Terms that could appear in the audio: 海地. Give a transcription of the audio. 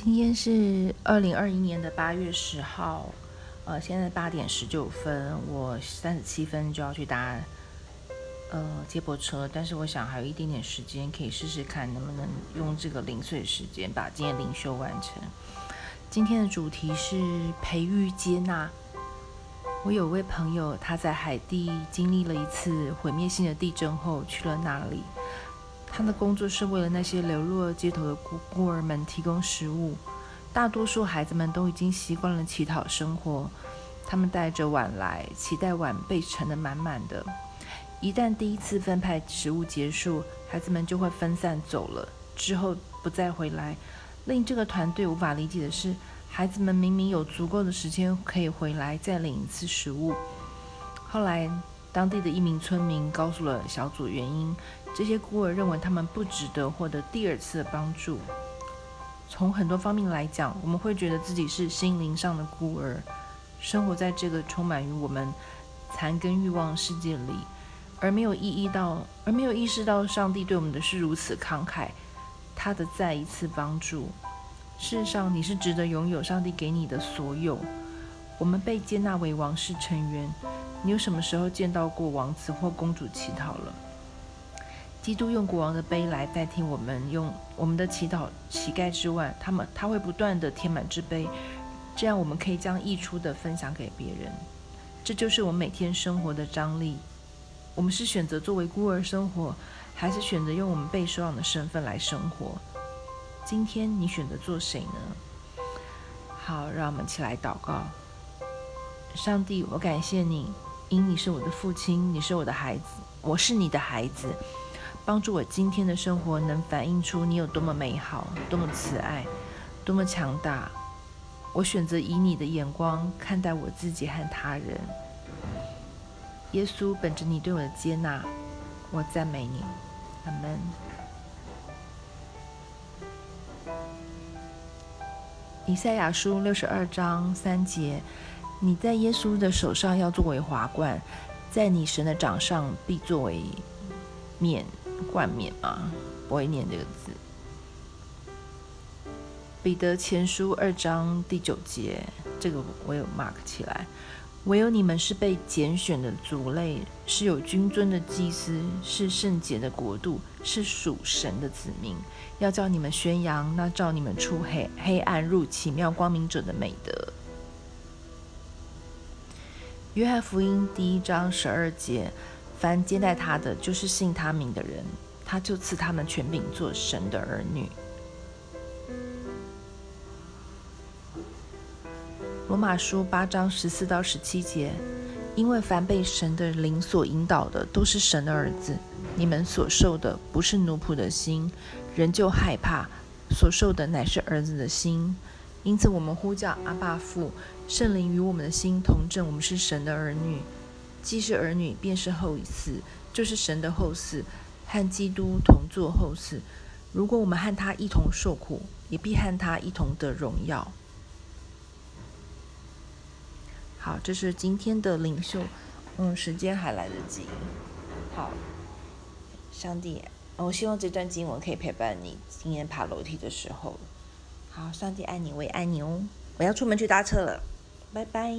今天是2021年的8月10号，现在8点19分，我37分就要去搭接驳车，但是我想还有一点点时间，可以试试看能不能用这个零碎时间把今天灵修完成。今天的主题是培育接纳。我有位朋友，他在海地经历了一次毁灭性的地震后去了那里。他的工作是为了那些流落街头的孤儿们提供食物。大多数孩子们都已经习惯了乞讨生活，他们带着碗来，期待碗被盛得满满的。一旦第一次分派食物结束，孩子们就会分散走了，之后不再回来。令这个团队无法理解的是，孩子们明明有足够的时间可以回来再领一次食物。后来当地的一名村民告诉了小组原因，这些孤儿认为他们不值得获得第二次的帮助。从很多方面来讲，我们会觉得自己是心灵上的孤儿，生活在这个充满于我们残根欲望的世界里，而没有意识到上帝对我们的是如此慷慨，他的再一次帮助。事实上，你是值得拥有上帝给你的所有。我们被接纳为王室成员，你有什么时候见到过王子或公主乞讨了？基督用国王的杯来代替我们，用我们的乞讨乞丐之外，他会不断的填满这杯，这样我们可以将溢出的分享给别人。这就是我们每天生活的张力。我们是选择作为孤儿生活，还是选择用我们被收养的身份来生活？今天你选择做谁呢？好，让我们一起来祷告。上帝，我感谢你，因你是我的父亲，你是我的孩子，我是你的孩子。帮助我今天的生活能反映出你有多么美好，多么慈爱，多么强大。我选择以你的眼光看待我自己和他人。耶稣，本着你对我的接纳，我赞美你。阿们。以赛亚书62章3节，你在耶稣的手上要作为华冠，在你神的掌上必作为冠冕吗？不会念这个字。彼得前书2章第9节，这个我有 mark 起来。唯有你们是被拣选的族类，是有君尊的祭司，是圣洁的国度，是属神的子民，要叫你们宣扬那照你们出黑暗入奇妙光明者的美德。约翰福音1章12节，凡接待他的，就是信他名的人，他就赐他们权柄做神的儿女。罗马书8章14到17节，因为凡被神的灵所引导的，都是神的儿子。你们所受的不是奴仆的心，仍旧害怕，所受的乃是儿子的心。因此我们呼叫阿爸父，圣灵与我们的心同证，我们是神的儿女。既是儿女，便是后嗣，就是神的后嗣，和基督同作后嗣。如果我们和他一同受苦，也必和他一同得荣耀。好，这是今天的领袖，时间还来得及。好，上帝，我希望这段经文可以陪伴你今天爬楼梯的时候。好，上帝爱你，我也爱你哦。我要出门去搭车了，拜拜。